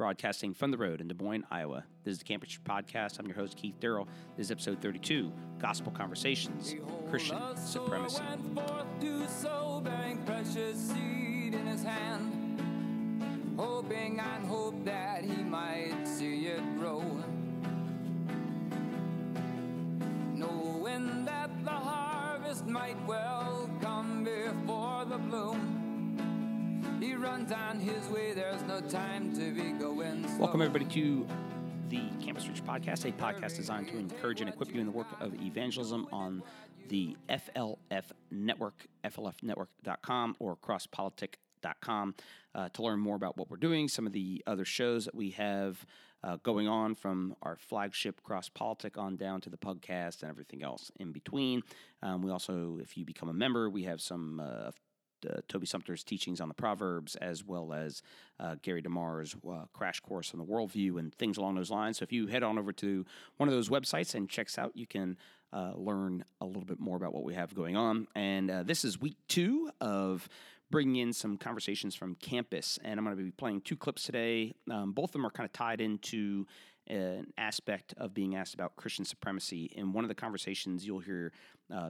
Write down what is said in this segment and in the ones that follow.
broadcasting from the road in Des Moines, Iowa. This is the Campus Podcast. I'm your host, Keith Darrell. This is episode 32, Gospel Conversations, Christian Supremacy. Went forth to sow, bearing precious seed in his hand, hoping and hope that he might see it grow, knowing that the harvest might well come before the bloom. He runs on his way, there's no time to be going slow. Welcome, everybody, to the Campus Preacher Podcast, a podcast designed to encourage and equip you in the work of evangelism on the FLF Network, flfnetwork.com, or crosspolitic.com, to learn more about what we're doing, some of the other shows that we have going on, from our flagship CrossPolitic on down to the podcast and everything else in between. We also, if you become a member, we have some Toby Sumpter's teachings on the Proverbs, as well as Gary DeMar's crash course on the worldview and things along those lines. So if you head on over to one of those websites and check us out, you can learn a little bit more about what we have going on. And this is week two of bringing in some conversations from campus. And I'm going to be playing two clips today. Both of them are kind of tied into an aspect of being asked about Christian supremacy. In one of the conversations, you'll hear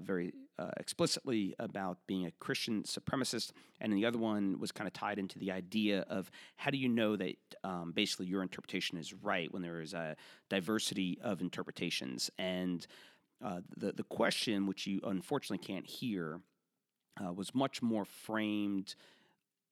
very explicitly about being a Christian supremacist, and the other one was kind of tied into the idea of how do you know that basically your interpretation is right when there is a diversity of interpretations. And the question, which you unfortunately can't hear, was much more framed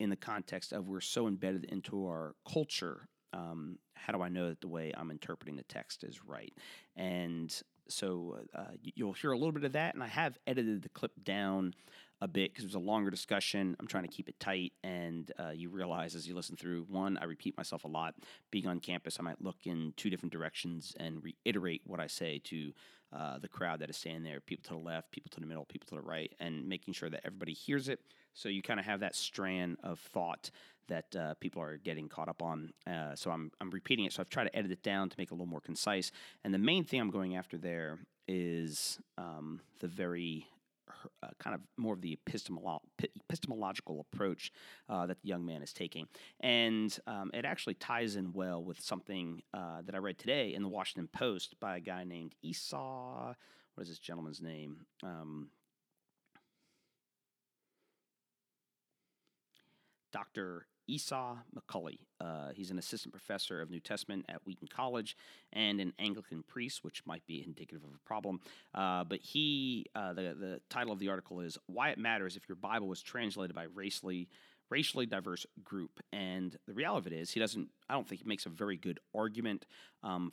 in the context of we're so embedded into our culture. How do I know that the way I'm interpreting the text is right? And so you'll hear a little bit of that, and I have edited the clip down a bit because it was a longer discussion. I'm trying to keep it tight, and you realize as you listen through, one, I repeat myself a lot. Being on campus, I might look in two different directions and reiterate what I say to the crowd that is standing there, people to the left, people to the middle, people to the right, and making sure that everybody hears it. So you kind of have that strand of thought that people are getting caught up on. So I'm repeating it. So I've tried to edit it down to make it a little more concise. And the main thing I'm going after there is the very kind of more of the epistemological approach that the young man is taking. And it actually ties in well with something that I read today in the Washington Post by a guy named Esau. What is this gentleman's name? Dr. Esau McCaulley. He's an assistant professor of New Testament at Wheaton College and an Anglican priest, which might be indicative of a problem. But he, the title of the article is "Why It Matters If Your Bible Was Translated by Racially Diverse Group." And the reality of it is, I don't think he makes a very good argument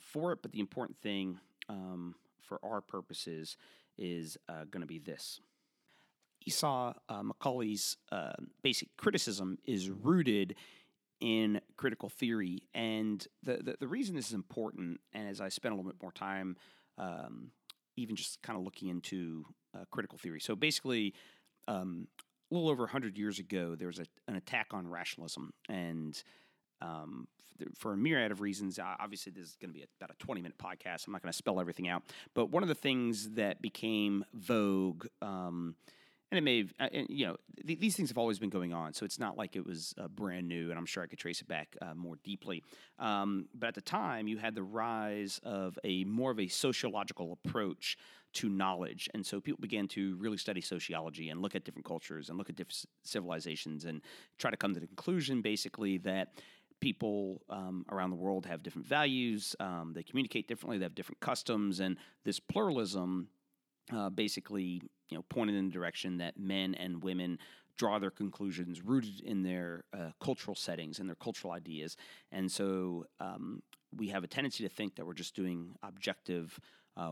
for it. But the important thing for our purposes is going to be this. Esau McCaulley's basic criticism is rooted in critical theory, and the reason this is important, and as I spent a little bit more time even just kind of looking into critical theory. So basically, a little over 100 years ago, there was an attack on rationalism, and for a myriad of reasons, obviously this is going to be about a 20-minute podcast. I'm not going to spell everything out, but one of the things that became vogue, and it may have, these things have always been going on, so it's not like it was brand new, and I'm sure I could trace it back more deeply. But at the time, you had the rise of a more of a sociological approach to knowledge, and so people began to really study sociology and look at different cultures and look at different civilizations and try to come to the conclusion, basically, that people around the world have different values, they communicate differently, they have different customs, and this pluralism basically, pointed in the direction that men and women draw their conclusions rooted in their cultural settings and their cultural ideas. And so we have a tendency to think that we're just doing objective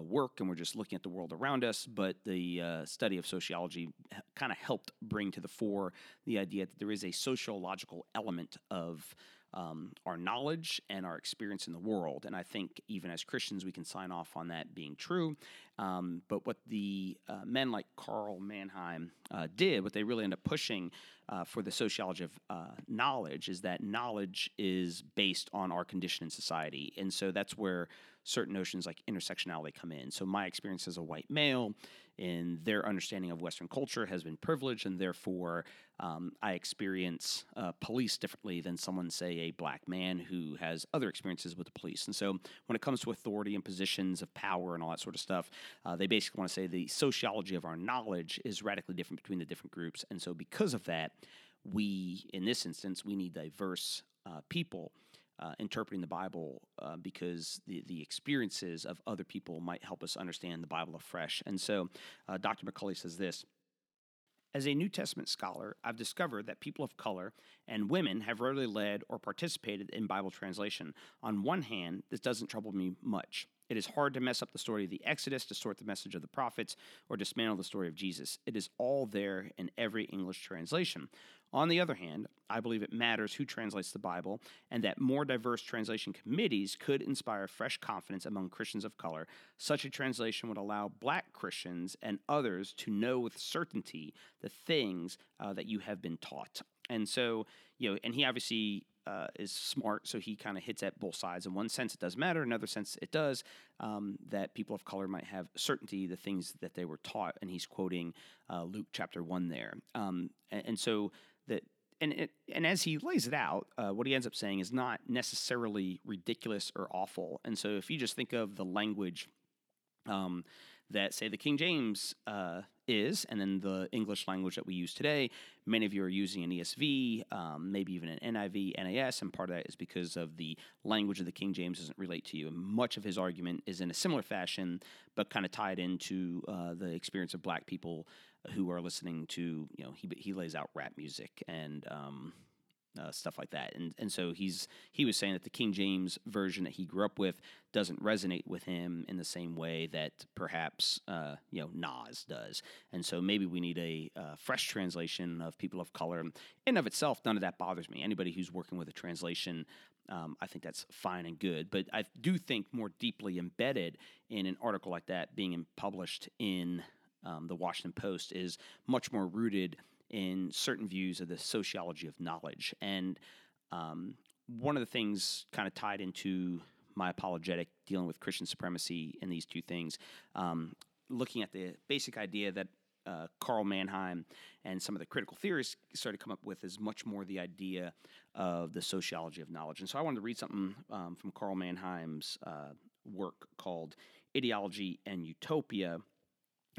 work and we're just looking at the world around us. But the study of sociology kind of helped bring to the fore the idea that there is a sociological element of our knowledge and our experience in the world. And I think even as Christians, we can sign off on that being true. But what the men like Karl Mannheim did, what they really end up pushing for the sociology of knowledge, is that knowledge is based on our condition in society. And so that's where certain notions like intersectionality come in. So my experience as a white male and their understanding of Western culture has been privileged, and therefore I experience police differently than someone, say, a black man who has other experiences with the police. And so when it comes to authority and positions of power and all that sort of stuff, they basically want to say the sociology of our knowledge is radically different between the different groups. And so because of that, we, in this instance, we need diverse people interpreting the Bible because the experiences of other people might help us understand the Bible afresh. And so Dr. McCaulley says this: as a New Testament scholar, I've discovered that people of color and women have rarely led or participated in Bible translation. On one hand, this doesn't trouble me much. It is hard to mess up the story of the Exodus, distort the message of the prophets, or dismantle the story of Jesus. It is all there in every English translation. On the other hand, I believe it matters who translates the Bible, and that more diverse translation committees could inspire fresh confidence among Christians of color. Such a translation would allow black Christians and others to know with certainty the things that you have been taught. And so, you know, and he obviously is smart, so he kind of hits at both sides. In one sense, it does matter. In another sense, it does, that people of color might have certainty the things that they were taught, and he's quoting Luke chapter 1 there. And so that, and as he lays it out, what he ends up saying is not necessarily ridiculous or awful. And so if you just think of the language that, say, the King James is, and then the English language that we use today, many of you are using an ESV, maybe even an NIV, NAS, and part of that is because of the language of the King James doesn't relate to you. And much of his argument is in a similar fashion, but kind of tied into the experience of black people who are listening to, you know, he lays out rap music and stuff like that. And so he was saying that the King James version that he grew up with doesn't resonate with him in the same way that perhaps, Nas does. And so maybe we need a fresh translation of people of color. In of itself, none of that bothers me. Anybody who's working with a translation, I think that's fine and good. But I do think more deeply embedded in an article like that being published in the Washington Post is much more rooted in certain views of the sociology of knowledge. And one of the things kind of tied into my apologetic dealing with Christian supremacy and these two things, looking at the basic idea that Karl Mannheim and some of the critical theorists started to come up with is much more the idea of the sociology of knowledge. And so I wanted to read something from Karl Mannheim's work called Ideology and Utopia,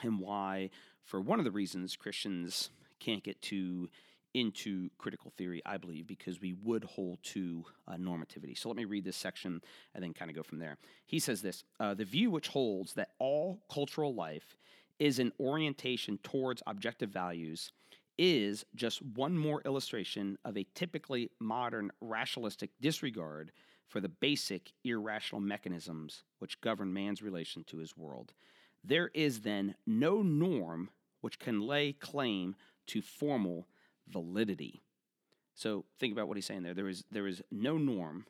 and why, for one of the reasons, Christians can't get too into critical theory, I believe, because we would hold to normativity. So let me read this section and then kind of go from there. He says this: the view which holds that all cultural life is an orientation towards objective values is just one more illustration of a typically modern rationalistic disregard for the basic irrational mechanisms which govern man's relation to his world. There is then no norm which can lay claim to formal validity. So think about what he's saying there. There is no norm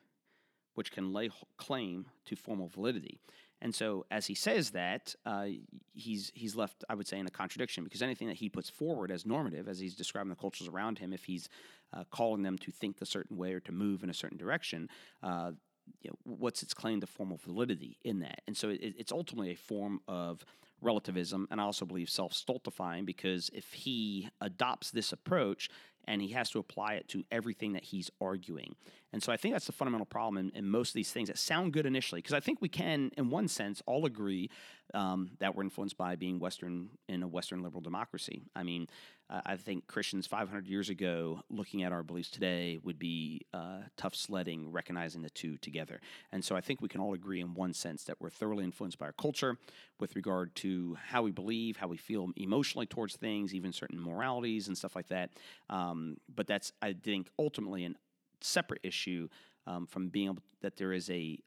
which can lay claim to formal validity. And so as he says that, he's left, I would say, in a contradiction, because anything that he puts forward as normative, as he's describing the cultures around him, if he's calling them to think a certain way or to move in a certain direction, what's its claim to formal validity in that? And so it's ultimately a form of relativism, and I also believe self-stultifying, because if he adopts this approach, and he has to apply it to everything that he's arguing. And so I think that's the fundamental problem in most of these things that sound good initially, because I think we can, in one sense, all agree that we're influenced by being Western, in a Western liberal democracy. I mean, I think Christians 500 years ago, looking at our beliefs today, would be tough sledding, recognizing the two together. And so I think we can all agree in one sense that we're thoroughly influenced by our culture with regard to how we believe, how we feel emotionally towards things, even certain moralities and stuff like that. But that's, I think, ultimately a separate issue from being able that there is a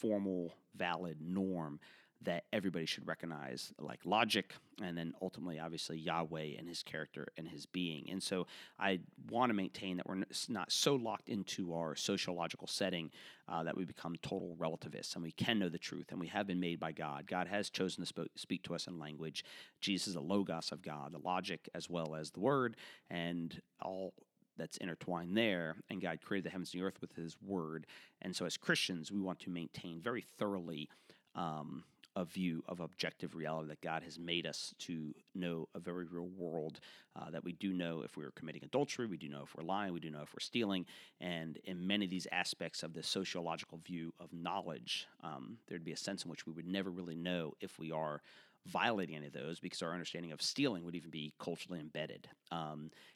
formal, valid norm that everybody should recognize, like logic, and then ultimately, obviously, Yahweh and his character and his being. And so I want to maintain that we're not so locked into our sociological setting that we become total relativists, and we can know the truth, and we have been made by God. God has chosen to speak to us in language. Jesus is the logos of God, the logic as well as the word, and all that's intertwined there, and God created the heavens and the earth with his word. And so as Christians, we want to maintain very thoroughly a view of objective reality, that God has made us to know a very real world, that we do know if we're committing adultery, we do know if we're lying, we do know if we're stealing. And in many of these aspects of the sociological view of knowledge, there'd be a sense in which we would never really know if we are violating any of those, because our understanding of stealing would even be culturally embedded.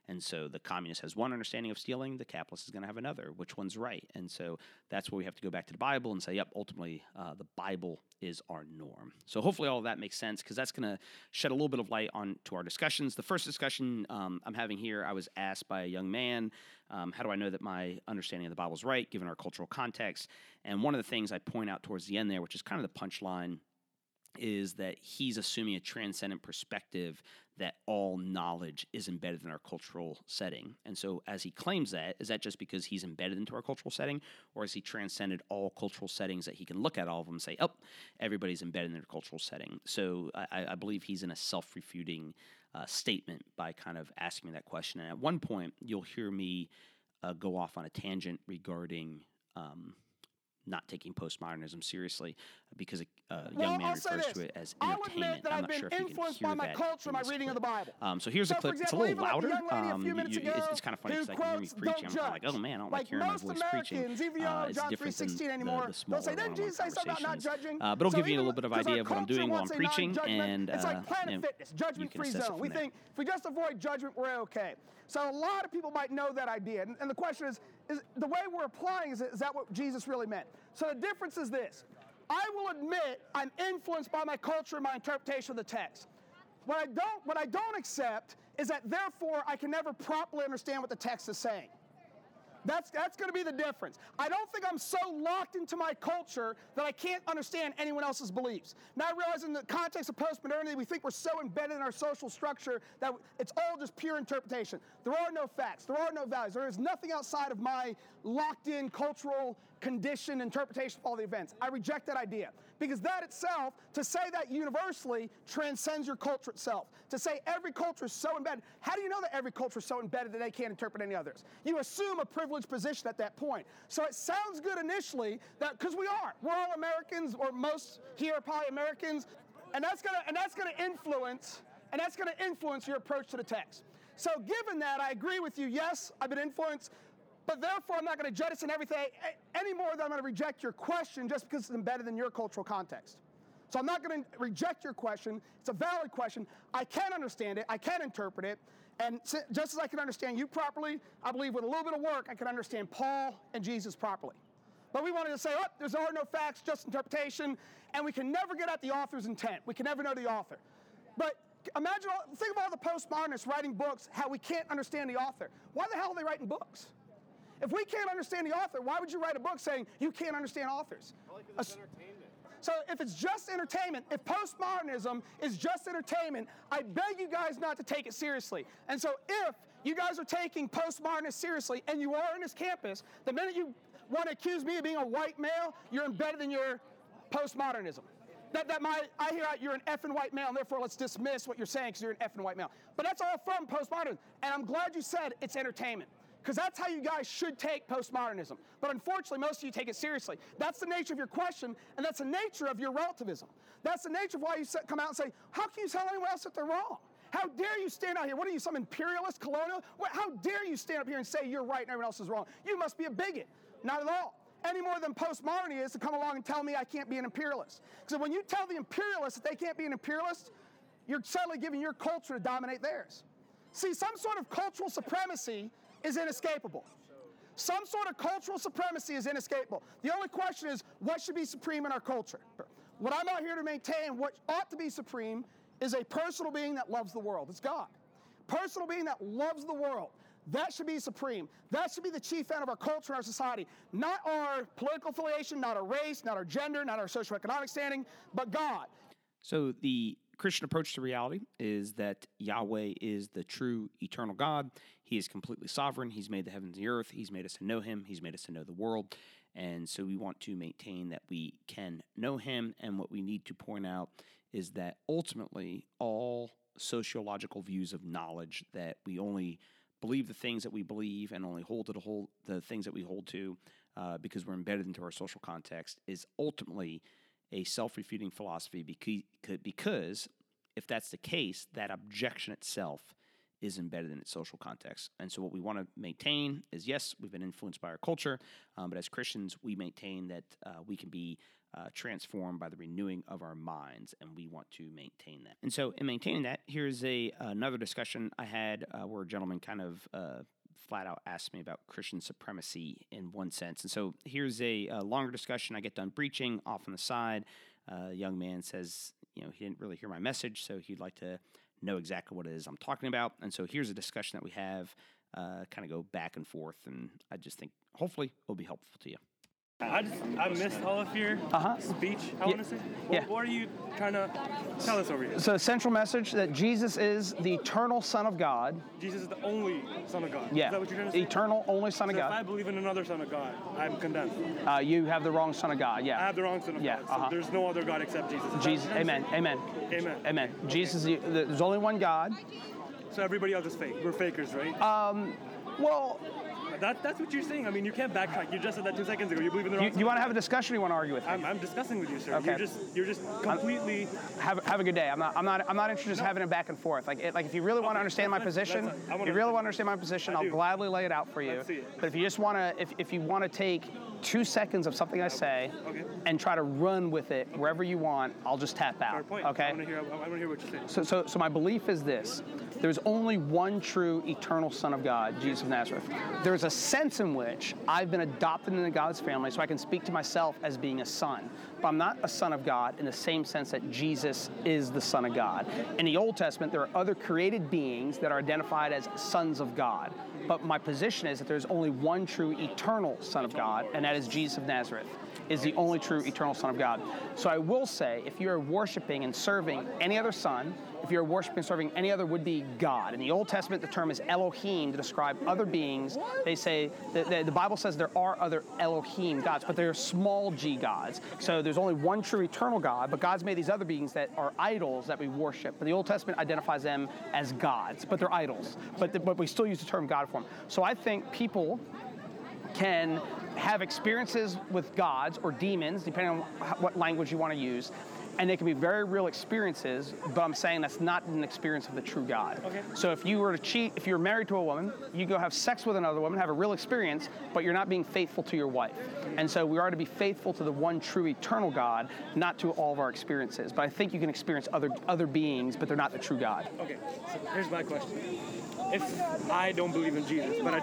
And so the communist has one understanding of stealing, the capitalist is going to have another. Which one's right? And so that's where we have to go back to the Bible and say, yep, ultimately the Bible is our norm. So hopefully all of that makes sense, because that's going to shed a little bit of light on to our discussions. The first discussion I'm having here, I was asked by a young man, how do I know that my understanding of the Bible is right, given our cultural context? And one of the things I point out towards the end there, which is kind of the punchline, is that he's assuming a transcendent perspective that all knowledge is embedded in our cultural setting. And so as he claims that, is that just because he's embedded into our cultural setting, or has he transcended all cultural settings that he can look at all of them and say, oh, everybody's embedded in their cultural setting? So I believe he's in a self-refuting statement by kind of asking me that question. And at one point, you'll hear me go off on a tangent regarding not taking postmodernism seriously, because a young man refers to it as entertainment. I'm not sure if you can hear that in my reading of the Bible. So here's a clip. It's a little louder. It's kind of funny because I can hear me preaching. I'm like, oh man, I don't like hearing my voice preaching. It's different than the smaller one-on-one conversations. But it'll give you a little bit of idea of what I'm doing while I'm preaching, and you can assess it from there. We think if we just avoid judgment, we're okay. So a lot of people might know that idea, and the question is the way we're applying is that what Jesus really meant? So the difference is this. I will admit I'm influenced by my culture and my interpretation of the text. What I don't accept is that therefore I can never properly understand what the text is saying. That's going to be the difference. I don't think I'm so locked into my culture that I can't understand anyone else's beliefs. Now I realize in the context of postmodernity, we think we're so embedded in our social structure that it's all just pure interpretation. There are no facts. There are no values. There is nothing outside of my locked-in cultural condition interpretation of all the events. I reject that idea, because that itself, to say that universally, transcends your culture itself. To say every culture is so embedded. How do you know that every culture is so embedded that they can't interpret any others? You assume a privileged position at that point. So it sounds good initially, that because we are. We're all Americans, or most here are probably Americans, and that's gonna influence your approach to the text. So given that, I agree with you, yes, I've been influenced, but therefore I'm not going to jettison everything any more than I'm going to reject your question just because it's embedded in your cultural context. So I'm not going to reject your question. It's a valid question. I can understand it. I can interpret it. And just as I can understand you properly, I believe with a little bit of work, I can understand Paul and Jesus properly. But we wanted to say, oh, there are no facts, just interpretation, and we can never get at the author's intent. We can never know the author. But think of all the postmodernists writing books, how we can't understand the author. Why the hell are they writing books? If we can't understand the author, why would you write a book saying you can't understand authors? Probably because it's entertainment. So if it's just entertainment, if postmodernism is just entertainment, I beg you guys not to take it seriously. And so if you guys are taking postmodernists seriously, and you are in this campus, the minute you want to accuse me of being a white male, you're embedded in your postmodernism. I hear out, you're an effing white male, and therefore let's dismiss what you're saying because you're an effing white male. But that's all from postmodernism. And I'm glad you said it's entertainment, because that's how you guys should take postmodernism. But unfortunately, most of you take it seriously. That's the nature of your question, and that's the nature of your relativism. That's the nature of why you come out and say, how can you tell anyone else that they're wrong? How dare you stand out here? What are you, some imperialist, colonial? How dare you stand up here and say you're right and everyone else is wrong? You must be a bigot. Not at all. Any more than postmodernity is to come along and tell me I can't be an imperialist. Because when you tell the imperialists that they can't be an imperialist, you're suddenly giving your culture to dominate theirs. See, some sort of cultural supremacy is inescapable. Some sort of cultural supremacy is inescapable. The only question is, what should be supreme in our culture? What I'm out here to maintain, what ought to be supreme, is a personal being that loves the world. It's God. Personal being that loves the world. That should be supreme. That should be the chief end of our culture and our society. Not our political affiliation, not our race, not our gender, not our socioeconomic standing, but God. So the Christian approach to reality is that Yahweh is the true eternal God. He is completely sovereign. He's made the heavens and the earth. He's made us to know him. He's made us to know the world. And so we want to maintain that we can know him. And what we need to point out is that ultimately all sociological views of knowledge that we only believe the things that we believe and only hold to the things that we hold to because we're embedded into our social context is ultimately a self-refuting philosophy because if that's the case, that objection itself is embedded in its social context. And so what we want to maintain is, yes, we've been influenced by our culture, but as Christians, we maintain that we can be transformed by the renewing of our minds, and we want to maintain that. And so in maintaining that, here's another discussion I had where a gentleman kind of flat out asked me about Christian supremacy in one sense. And so here's a longer discussion. I get done preaching off on the side. A young man says, you know, he didn't really hear my message, so he'd like to know exactly what it is I'm talking about. And so here's a discussion that we have, kind of go back and forth, and I just think hopefully it'll be helpful to you. I missed all of your speech, I want to say. What are you trying to tell us over here? So central message that Jesus is the eternal Son of God. Jesus is the only Son of God. Yeah. Is that what you're trying to say? Eternal, only Son of God. If I believe in another Son of God, I'm condemned. You have the wrong Son of God, yeah. I have the wrong Son of God. So there's no other God except Jesus. Amen. Okay. Jesus, there's only one God. So everybody else is fake. We're fakers, right? That's what you're saying. I mean, you can't backtrack. You just said that 2 seconds ago. You believe in the wrong Son. You want to have a discussion? Or you want to argue with me? I'm discussing with you, sir. Okay. You're just completely. Have a good day. I'm not interested in having a back and forth. If you really want to understand my position, I'll gladly lay it out for you. Let's see it. But if you just want to, if you want to take 2 seconds of something I say and try to run with it wherever you want, I'll just tap out. Fair point. Okay. I want to hear what you're saying. So my belief is this: there's only one true eternal Son of God, Jesus of Nazareth. There's a sense in which I've been adopted into God's family, so I can speak to myself as being a son. But I'm not a son of God in the same sense that Jesus is the Son of God. In the Old Testament, there are other created beings that are identified as sons of God. But my position is that there's only one true eternal Son of God, and that is Jesus of Nazareth, is the only true eternal Son of God. So I will say, if you're worshiping and serving any other son, if you're worshiping and serving any other would-be God, in the Old Testament, the term is Elohim to describe other beings. They say, the Bible says there are other Elohim gods, but they're small g gods. So there's only one true eternal God, but God's made these other beings that are idols that we worship. But the Old Testament identifies them as gods, but they're idols. But we still use the term God for them. So I think people can have experiences with gods or demons, depending on what language you want to use, and they can be very real experiences, but I'm saying that's not an experience of the true God. Okay. So if you were to cheat, if you're married to a woman, you go have sex with another woman, have a real experience, but you're not being faithful to your wife. And so we are to be faithful to the one true eternal God, not to all of our experiences. But I think you can experience other beings, but they're not the true God. Okay, so here's my question. If I don't believe in Jesus, but I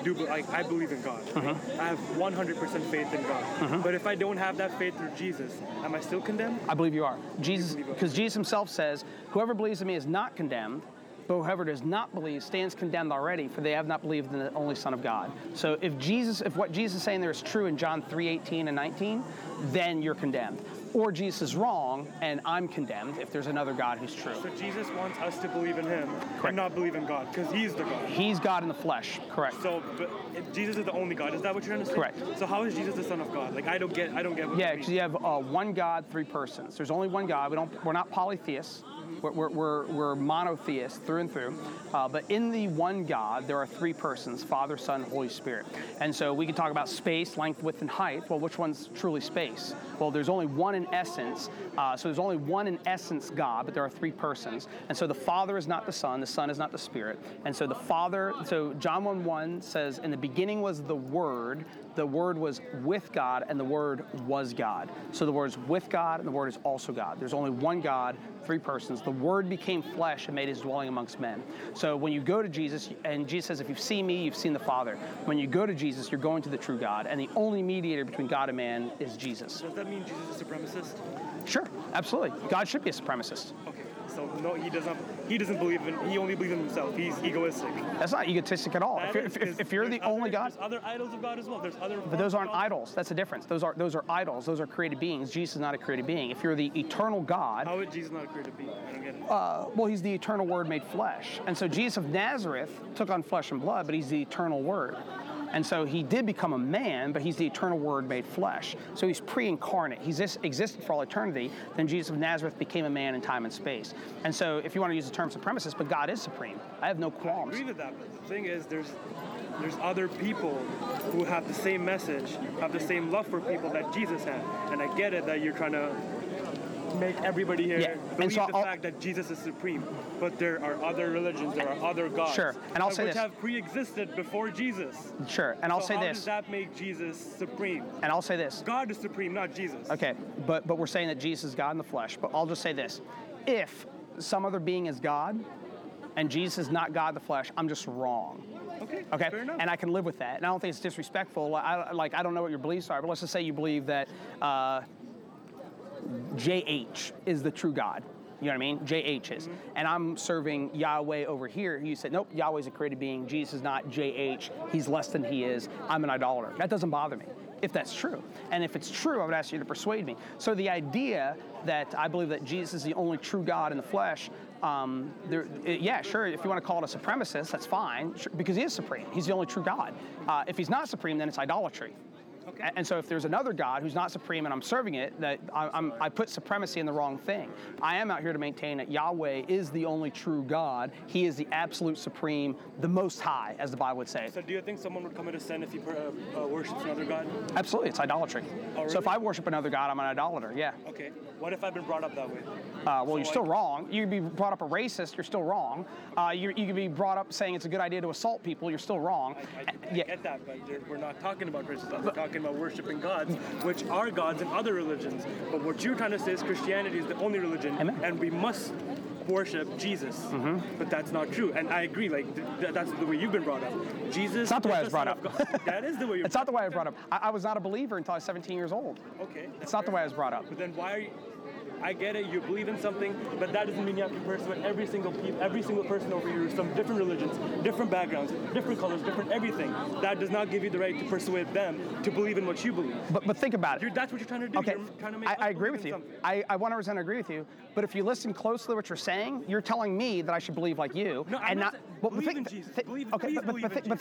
believe in God. Right? Mm-hmm. I have 100% faith in God. Mm-hmm. But if I don't have that faith through Jesus, am I still condemned? I believe you are. Jesus, because Jesus himself says, whoever believes in me is not condemned, but whoever does not believe stands condemned already, for they have not believed in the only Son of God. So if what Jesus is saying there is true in John 3:18 and 19, then you're condemned. Or Jesus is wrong, and I'm condemned if there's another God who's true. So Jesus wants us to believe in him and not believe in God, because he's the God. He's God in the flesh, correct. So but Jesus is the only God. Is that what you're trying to say? Correct. So how is Jesus the Son of God? I don't get what you mean. Yeah, because you have one God, three persons. There's only one God. We're not polytheists. We're monotheists through and through, but in the one God, there are three persons, Father, Son, Holy Spirit. And so we can talk about space, length, width, and height. Well, which one's truly space? Well, there's only one in essence. So there's only one in essence God, but there are three persons. And so the Father is not the Son is not the Spirit. And so the Father, so John 1:1 says, in the beginning was the Word was with God, and the Word was God. So the Word is with God, and the Word is also God. There's only one God, three persons. The Word became flesh and made his dwelling amongst men. So when you go to Jesus, and Jesus says, if you've seen me, you've seen the Father. When you go to Jesus, you're going to the true God, and the only mediator between God and man is Jesus. Does that mean Jesus is a supremacist? Sure, absolutely. God should be a supremacist. Okay. So no, he doesn't believe in. He only believes in himself. He's egoistic. That's not egotistic at all. If you're the only God, there's other idols of God as well. There's other. But those aren't idols. That's the difference. Those are idols. Those are created beings. Jesus is not a created being. If you're the eternal God, how is Jesus not a created being? I don't get it. Well, he's the eternal Word made flesh, and so Jesus of Nazareth took on flesh and blood, but he's the eternal Word. And so he did become a man, but he's the eternal Word made flesh. So he's pre-incarnate. He's existed for all eternity. Then Jesus of Nazareth became a man in time and space. And so if you want to use the term supremacist, but God is supreme. I have no qualms. I agree with that, but the thing is, there's other people who have the same message, have the same love for people that Jesus had. And I get it that you're trying to make everybody here believe so the fact that Jesus is supreme. But there are other religions, there are other gods. Sure, and I'll say this. Which have pre-existed before Jesus. Sure, and I'll say this. How does that make Jesus supreme? And I'll say this. God is supreme, not Jesus. Okay, but we're saying that Jesus is God in the flesh. But I'll just say this. If some other being is God, and Jesus is not God in the flesh, I'm just wrong. Okay? Fair enough. And I can live with that. And I don't think it's disrespectful. I don't know what your beliefs are, but let's just say you believe that... JH is the true God. You know what I mean? JH is. Mm-hmm. And I'm serving Yahweh over here. You said, nope, Yahweh's a created being. Jesus is not JH. He's less than he is. I'm an idolater. That doesn't bother me, if that's true. And if it's true, I would ask you to persuade me. So the idea that I believe that Jesus is the only true God in the flesh, if you want to call it a supremacist, that's fine, because he is supreme. He's the only true God. If he's not supreme, then it's idolatry. Okay. And so if there's another God who's not supreme and I'm serving it, that I put supremacy in the wrong thing. I am out here to maintain that Yahweh is the only true God. He is the absolute supreme, the Most High, as the Bible would say. So do you think someone would commit a sin if he worships another God? Absolutely. It's idolatry. Oh, really? So if I worship another God, I'm an idolater, yeah. Okay. What if I've been brought up that way? You're still wrong. You could be brought up a racist, you're still wrong. You could be brought up saying it's a good idea to assault people, you're still wrong. I get that, but we're not talking about racism. We're talking about worshiping gods, which are gods in other religions. But what you're trying to say is Christianity is the only religion, and we must worship Jesus. Mm-hmm. But that's not true. And I agree, that's the way you've been brought up. Jesus. It's not the way I was brought up. That is the way you're It's not the way I was brought up. I was not a believer until I was 17 years old. Okay. It's not the way I was brought up. But then why are you... I get it, you believe in something, but that doesn't mean you have to persuade every single person over here, some different religions, different backgrounds, different colors, different everything. That does not give you the right to persuade them to believe in what you believe. But think about it. That's what you're trying to do. Okay. You're trying to make I agree with you. I 100% agree with you, but if you listen closely to what you're saying, you're telling me that I should believe like you. No, and not believe in Jesus. But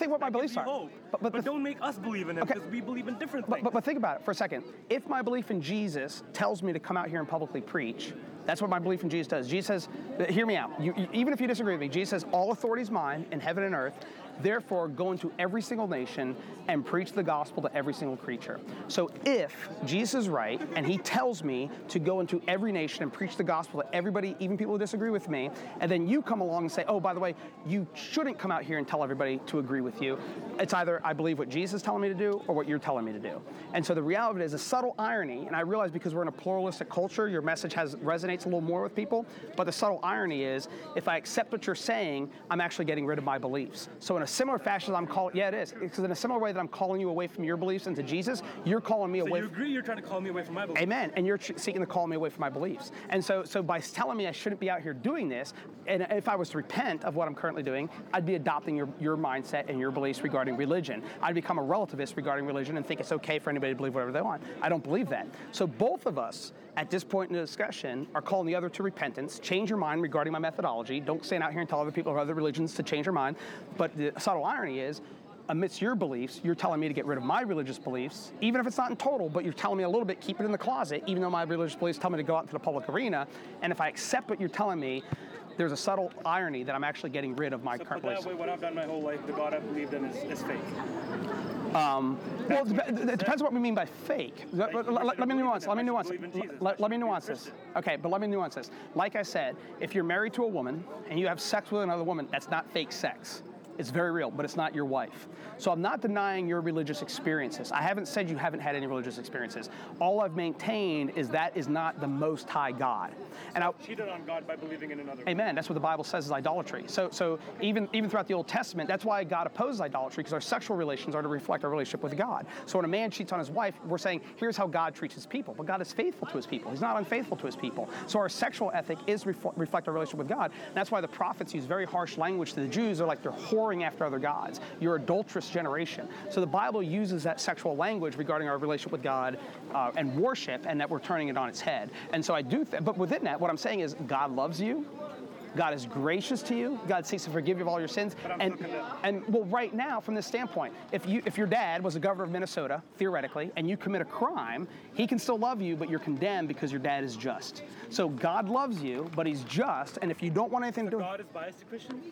think what my beliefs are. But don't make us believe in him because we believe in different things. But think about it for a second. If my belief in Jesus tells me to come out here and publicly preach. That's what my belief in Jesus does. Jesus says, hear me out. You, even if you disagree with me, Jesus says, all authority is mine in heaven and earth. Therefore, go into every single nation and preach the gospel to every single creature. So if Jesus is right, and he tells me to go into every nation and preach the gospel to everybody, even people who disagree with me, and then you come along and say, oh, by the way, you shouldn't come out here and tell everybody to agree with you. It's either I believe what Jesus is telling me to do or what you're telling me to do. And so the reality of it is a subtle irony, and I realize because we're in a pluralistic culture, your message resonates a little more with people, but the subtle irony is if I accept what you're saying, I'm actually getting rid of my beliefs. So in a similar fashion, because in a similar way that I'm calling you away from your beliefs into Jesus, you're calling me away. So you agree, you're trying to call me away from my beliefs. Amen. And you're seeking to call me away from my beliefs. And so by telling me I shouldn't be out here doing this, and if I was to repent of what I'm currently doing, I'd be adopting your mindset and your beliefs regarding religion. I'd become a relativist regarding religion and think it's okay for anybody to believe whatever they want. I don't believe that. So both of us, at this point in the discussion, are calling the other to repentance. Change your mind regarding my methodology. Don't stand out here and tell other people of other religions to change your mind. But the subtle irony is, amidst your beliefs, you're telling me to get rid of my religious beliefs, even if it's not in total, but you're telling me a little bit, keep it in the closet, even though my religious beliefs tell me to go out into the public arena. And if I accept what you're telling me, there's a subtle irony that I'm actually getting rid of my current beliefs. So that way, what I've done my whole life, the God I've believed in is fake. It depends on what we mean by fake. Let me nuance this. Okay, but let me nuance this. Like I said, if you're married to a woman and you have sex with another woman, that's not fake sex. It's very real, but it's not your wife. So I'm not denying your religious experiences. I haven't said you haven't had any religious experiences. All I've maintained is that is not the Most High God. And I cheated on God by believing in another. Amen. That's what the Bible says is idolatry. So even throughout the Old Testament, that's why God opposes idolatry, because our sexual relations are to reflect our relationship with God. So when a man cheats on his wife, we're saying, here's how God treats his people. But God is faithful to his people. He's not unfaithful to his people. So our sexual ethic is reflect our relationship with God. And that's why the prophets use very harsh language to the Jews. They're like, they're horrible after other gods, your adulterous generation. So the Bible uses that sexual language regarding our relationship with God and worship, and that we're turning it on its head. And so I do, but within that, what I'm saying is God loves you. God is gracious to you. God seeks to forgive you of all your sins. But I'm well, right now, from this standpoint, if your dad was the governor of Minnesota, theoretically, and you commit a crime, he can still love you, but you're condemned because your dad is just. So God loves you, but he's just, and if you don't want anything to do... So God is biased to Christians?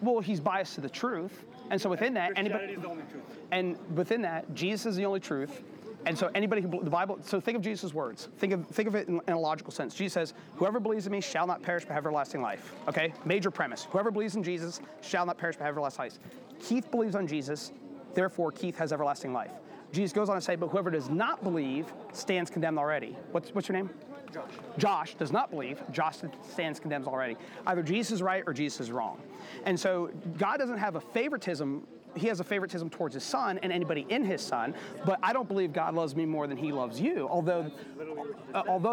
Well, he's biased to the truth, and so within that... Christianity is the only truth. And within that, Jesus is the only truth. And so anybody who, the Bible, so think of Jesus' words. Think of it in a logical sense. Jesus says, whoever believes in me shall not perish but have everlasting life. Okay? Major premise. Whoever believes in Jesus shall not perish but have everlasting life. Keith believes on Jesus, therefore Keith has everlasting life. Jesus goes on to say, but whoever does not believe stands condemned already. What's your name? Josh. Josh does not believe. Josh stands condemned already. Either Jesus is right or Jesus is wrong. And so God doesn't have a favoritism. He has a favoritism towards his son and anybody in his son, but I don't believe God loves me more than he loves you, although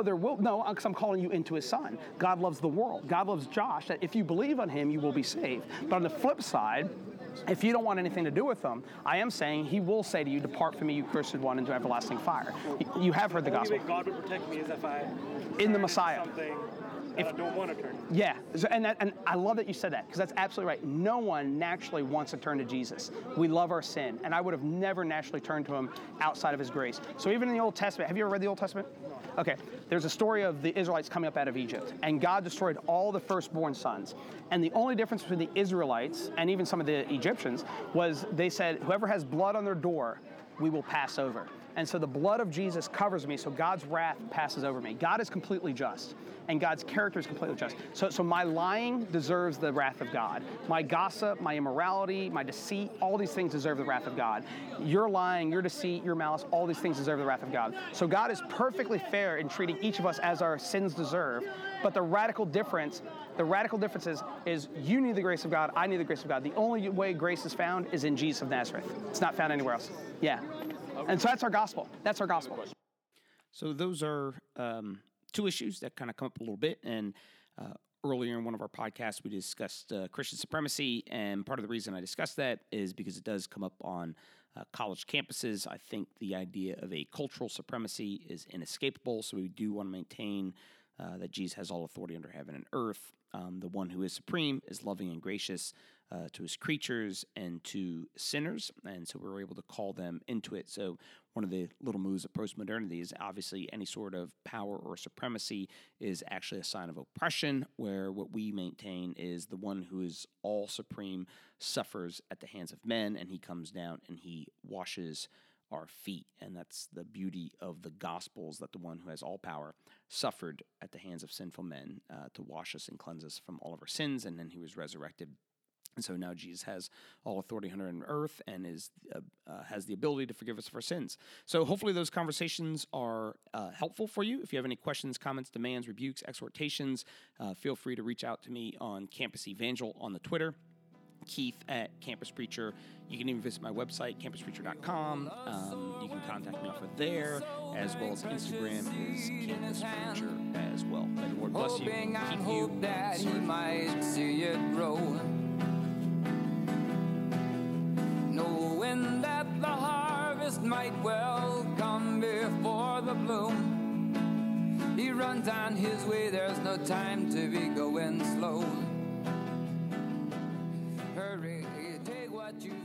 there will, no, because I'm calling you into his son. God loves the world. God loves Josh, that if you believe on him, you will be saved. But on the flip side, if you don't want anything to do with them, I am saying he will say to you, depart from me, you cursed one, into everlasting fire. You have heard the gospel. The only way God would protect me is if I... In the Messiah. Something that I don't want to turn. Yeah, and I love that you said that, because that's absolutely right. No one naturally wants to turn to Jesus. We love our sin, and I would have never naturally turned to him outside of his grace. So even in the Old Testament, have you ever read the Old Testament? No. Okay, there's a story of the Israelites coming up out of Egypt, and God destroyed all the firstborn sons. And the only difference between the Israelites and even some of the Egyptians was they said, whoever has blood on their door, we will pass over. And so the blood of Jesus covers me, so God's wrath passes over me. God is completely just, and God's character is completely just. So my lying deserves the wrath of God. My gossip, my immorality, my deceit, all these things deserve the wrath of God. Your lying, your deceit, your malice, all these things deserve the wrath of God. So God is perfectly fair in treating each of us as our sins deserve, but the radical difference is you need the grace of God, I need the grace of God. The only way grace is found is in Jesus of Nazareth. It's not found anywhere else. Yeah. And so that's our gospel. That's our gospel. So those are two issues that kind of come up a little bit. And earlier in one of our podcasts, we discussed Christian supremacy. And part of the reason I discussed that is because it does come up on college campuses. I think the idea of a cultural supremacy is inescapable. So we do want to maintain that Jesus has all authority under heaven and earth. The one who is supreme is loving and gracious to his creatures and to sinners, and so we were able to call them into it. So one of the little moves of postmodernity is obviously any sort of power or supremacy is actually a sign of oppression, where what we maintain is the one who is all supreme suffers at the hands of men, and he comes down and he washes our feet. And that's the beauty of the Gospels, that the one who has all power suffered at the hands of sinful men to wash us and cleanse us from all of our sins, and then he was resurrected. And so now Jesus has all authority on earth and is has the ability to forgive us for sins. So hopefully those conversations are helpful for you. If you have any questions, comments, demands, rebukes, exhortations, feel free to reach out to me on Campus Evangel on the Twitter. Keith at Campus Preacher. You can even visit my website, campuspreacher.com. You can contact me over there, as well as Instagram is Campus Preacher as well. May the Lord bless you. Keep you. That he might see it grow. Knowing that the harvest might well come before the bloom. He runs on his way, there's no time to be going slow. Hurry, take what you